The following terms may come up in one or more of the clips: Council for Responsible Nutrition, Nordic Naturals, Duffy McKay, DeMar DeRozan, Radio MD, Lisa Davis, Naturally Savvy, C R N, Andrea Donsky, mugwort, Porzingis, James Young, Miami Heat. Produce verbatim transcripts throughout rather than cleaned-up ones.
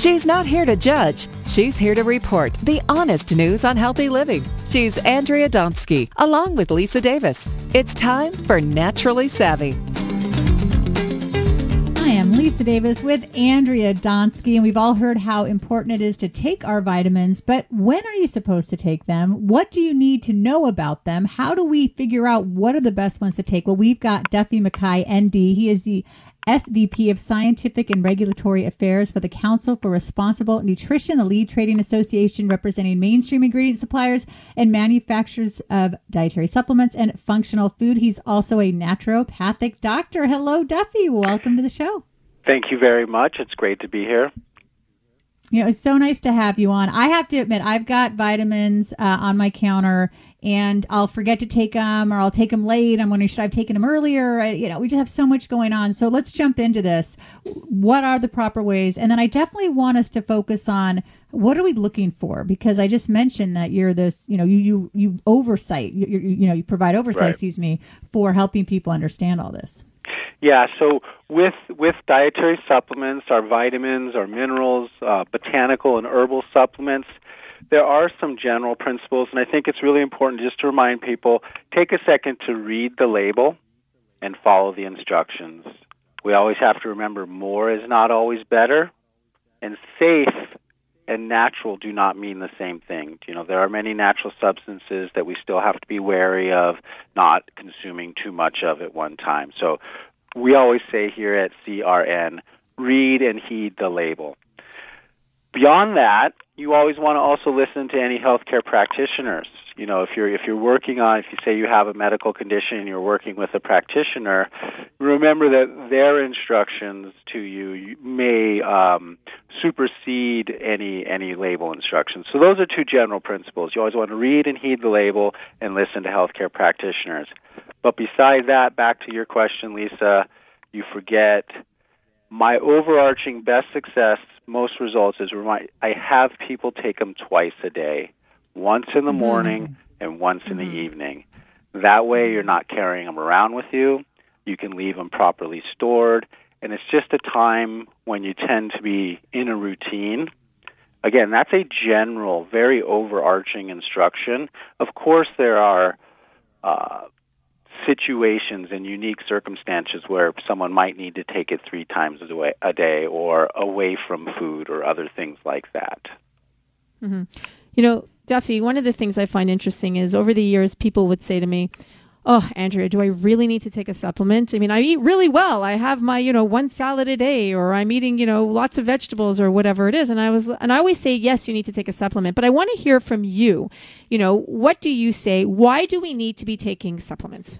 She's not here to judge. She's here to report the honest news on healthy living. She's Andrea Donsky, along with Lisa Davis. It's time for Naturally Savvy. Hi, I'm Lisa Davis with Andrea Donsky, and we've all heard how important it is to take our vitamins, but when are you supposed to take them? What do you need to know about them? How do we figure out what are the best ones to take? Well, we've got Duffy McKay, N D. He is the S V P of Scientific and Regulatory Affairs for the Council for Responsible Nutrition, the lead trading association representing mainstream ingredient suppliers and manufacturers of dietary supplements and functional food. He's also a naturopathic doctor. Hello, Duffy. Welcome to the show. Thank you very much. It's great to be here. You know, it's so nice to have you on. I have to admit, I've got vitamins uh, on my counter, and I'll forget to take them, or I'll take them late. I'm wondering, should I have taken them earlier? I, you know, we just have so much going on. So let's jump into this. What are the proper ways? And then I definitely want us to focus on what are we looking for? Because I just mentioned that you're this, you know, you you you oversight, you, you, you know, you provide oversight, right. excuse me, for helping people understand all this. Yeah, so with with dietary supplements, our vitamins, our minerals, uh, botanical and herbal supplements, there are some general principles, and I think it's really important just to remind people, take a second to read the label and follow the instructions. We always have to remember more is not always better, and safe and natural do not mean the same thing. You know, there are many natural substances that we still have to be wary of not consuming too much of at one time. So we always say here at C R N, read and heed the label. Beyond that, you always want to also listen to any healthcare practitioners. You know, if you're if you're working on, if you say you have a medical condition and you're working with a practitioner, remember that their instructions to you may um, supersede any any label instructions. So those are two general principles. You always want to read and heed the label and listen to healthcare practitioners. But besides that, back to your question, Lisa, you forget. My overarching best success, most results, is remind, I have people take them twice a day, once in the morning and once in the evening. That way you're not carrying them around with you. You can leave them properly stored. And it's just a time when you tend to be in a routine. Again, that's a general, very overarching instruction. Of course, there are uh situations and unique circumstances where someone might need to take it three times a day or away from food or other things like that. Mm-hmm. You know, Duffy, one of the things I find interesting is over the years, people would say to me, oh, Andrea, do I really need to take a supplement? I mean, I eat really well. I have my, you know, one salad a day, or I'm eating, you know, lots of vegetables or whatever it is. And I was, and I always say, yes, you need to take a supplement, but I want to hear from you. You know, what do you say? Why do we need to be taking supplements?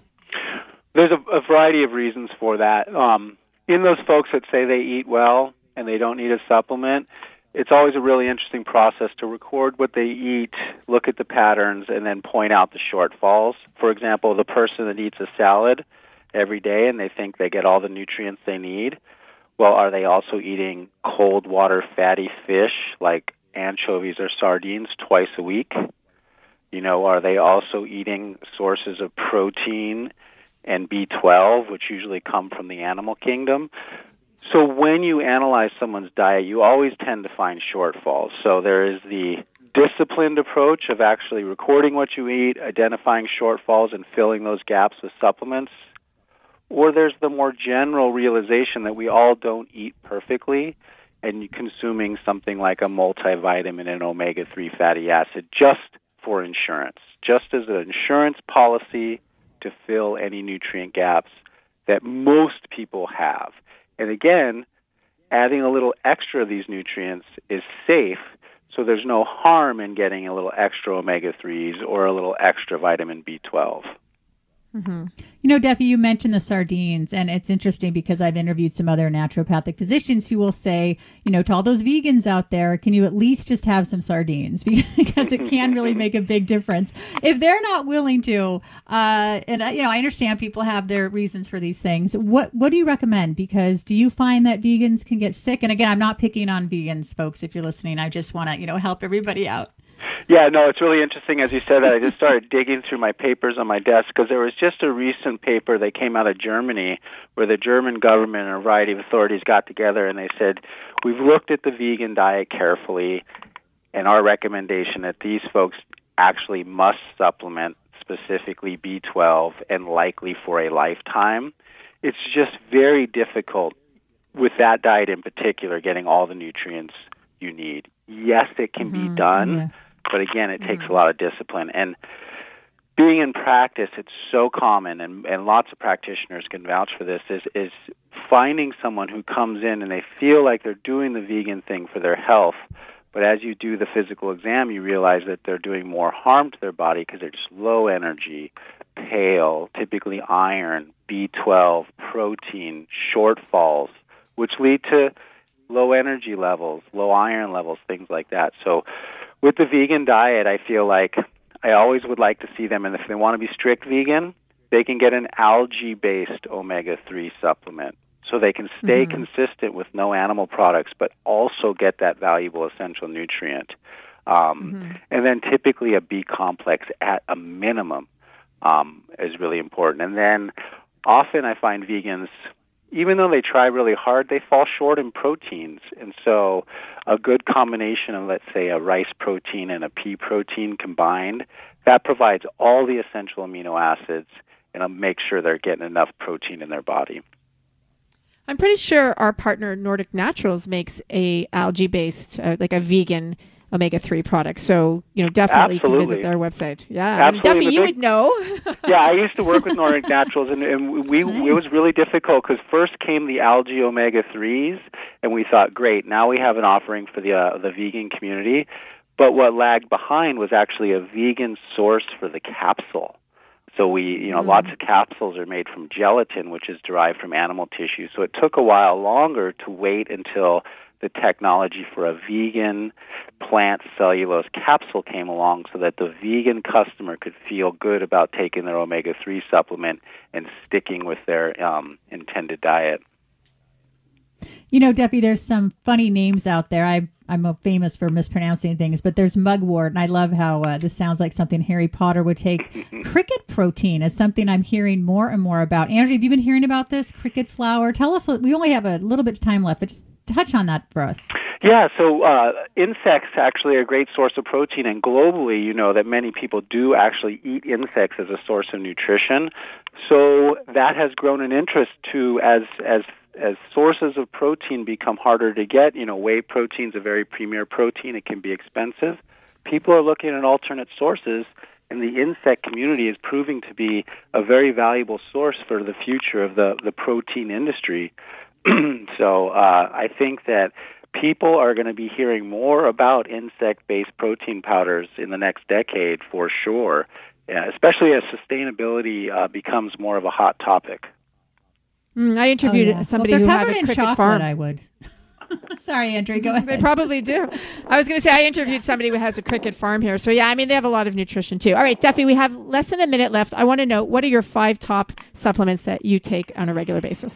There's a, a variety of reasons for that. Um, in those folks that say they eat well and they don't need a supplement, it's always a really interesting process to record what they eat, look at the patterns, and then point out the shortfalls. For example, the person that eats a salad every day and they think they get all the nutrients they need, well, are they also eating cold water fatty fish like anchovies or sardines twice a week? You know, are they also eating sources of protein and B twelve, which usually come from the animal kingdom? So when you analyze someone's diet, you always tend to find shortfalls. So there is the disciplined approach of actually recording what you eat, identifying shortfalls, and filling those gaps with supplements. Or there's the more general realization that we all don't eat perfectly, and consuming something like a multivitamin and omega three fatty acid just for insurance, just as an insurance policy to fill any nutrient gaps that most people have. And again, adding a little extra of these nutrients is safe, so there's no harm in getting a little extra omega threes or a little extra vitamin B twelve. Mm-hmm. You know, Duffy, you mentioned the sardines, and it's interesting because I've interviewed some other naturopathic physicians who will say, you know, to all those vegans out there, can you at least just have some sardines? Because it can really make a big difference if they're not willing to. Uh, and, you know, I understand people have their reasons for these things. What what do you recommend? Because do you find that vegans can get sick? And again, I'm not picking on vegans, folks, if you're listening. I just want to, you know, help everybody out. Yeah, no, it's really interesting. As you said that, I just started digging through my papers on my desk because there was just a recent paper that came out of Germany where the German government and a variety of authorities got together and they said, we've looked at the vegan diet carefully and our recommendation that these folks actually must supplement specifically B twelve and likely for a lifetime. It's just very difficult with that diet in particular, getting all the nutrients you need. Yes, it can mm-hmm. be done, yeah. but again, it takes mm-hmm. a lot of discipline. And being in practice, it's so common, and, and lots of practitioners can vouch for this, is, is finding someone who comes in and they feel like they're doing the vegan thing for their health, but as you do the physical exam, you realize that they're doing more harm to their body because they're just low energy, pale, typically iron, B twelve, protein, shortfalls, which lead to low energy levels, low iron levels, things like that. So with the vegan diet, I feel like I always would like to see them, and if they want to be strict vegan, they can get an algae-based omega three supplement. So they can stay mm-hmm. consistent with no animal products, but also get that valuable essential nutrient. Um, mm-hmm. And then typically a B-complex at a minimum um, is really important. And then often I find vegans, even though they try really hard, they fall short in proteins. And so a good combination of, let's say, a rice protein and a pea protein combined, that provides all the essential amino acids and it'll make sure they're getting enough protein in their body. I'm pretty sure our partner Nordic Naturals makes a algae-based, uh, like a vegan omega three product. So, you know, definitely Absolutely. You can visit their website. Yeah. And Duffy, big, you would know. Yeah, I used to work with Nordic Naturals, and, and we nice. It was really difficult because first came the algae omega threes, and we thought, great, now we have an offering for the uh, the vegan community. But what lagged behind was actually a vegan source for the capsule. So we, you know, mm-hmm. lots of capsules are made from gelatin, which is derived from animal tissue. So it took a while longer to wait until the technology for a vegan plant cellulose capsule came along so that the vegan customer could feel good about taking their omega three supplement and sticking with their um, intended diet. You know, Debbie, there's some funny names out there. I, I'm famous for mispronouncing things, but there's mugwort, and I love how uh, this sounds like something Harry Potter would take. Cricket protein is something I'm hearing more and more about. Andrea, have you been hearing about this cricket flour? Tell us, we only have a little bit of time left, but just touch on that for us. Yeah, so uh, insects actually are a great source of protein, and globally, you know that many people do actually eat insects as a source of nutrition. So that has grown an interest to as as as sources of protein become harder to get. You know, whey protein is a very premier protein; it can be expensive. People are looking at alternate sources, and the insect community is proving to be a very valuable source for the future of the the protein industry. So uh, I think that people are going to be hearing more about insect-based protein powders in the next decade for sure, especially as sustainability uh, becomes more of a hot topic. Mm, I interviewed oh, yeah. somebody well, who had a cricket chocolate, farm. I would. Sorry, Andrea, go ahead. They probably do. I was going to say I interviewed somebody who has a cricket farm here. So, yeah, I mean, they have a lot of nutrition, too. All right, Duffy, we have less than a minute left. I want to know, what are your five top supplements that you take on a regular basis?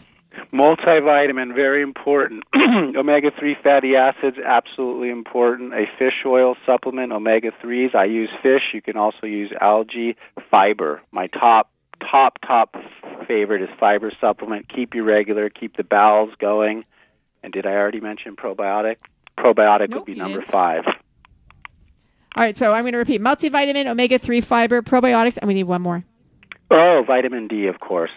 Multivitamin, very important. omega three fatty acids, absolutely important. A fish oil supplement, omega threes. I use fish. You can also use algae. Fiber. My top, top, top favorite is fiber supplement. Keep you regular. Keep the bowels going. And did I already mention probiotic? Probiotic nope, would be number didn't. five. All right, so I'm going to repeat. Multivitamin, omega three, fiber, probiotics, and we need one more. Oh, vitamin D, of course.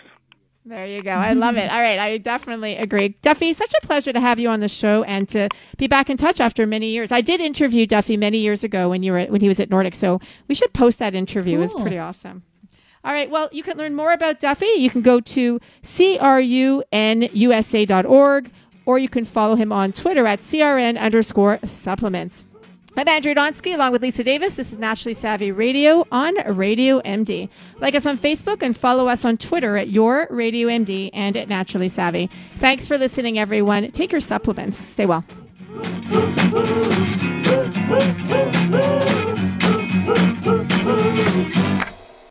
There you go. I love it. All right. I definitely agree. Duffy, such a pleasure to have you on the show and to be back in touch after many years. I did interview Duffy many years ago when you were when he was at Nordic, so we should post that interview. Cool. It's pretty awesome. All right. Well, you can learn more about Duffy. You can go to C R U N U S A dot org, or you can follow him on Twitter at C R N underscore supplements. I'm Andrea Donsky, along with Lisa Davis. This is Naturally Savvy Radio on Radio M D. Like us on Facebook and follow us on Twitter at Your Radio M D and at Naturally Savvy. Thanks for listening, everyone. Take your supplements. Stay well.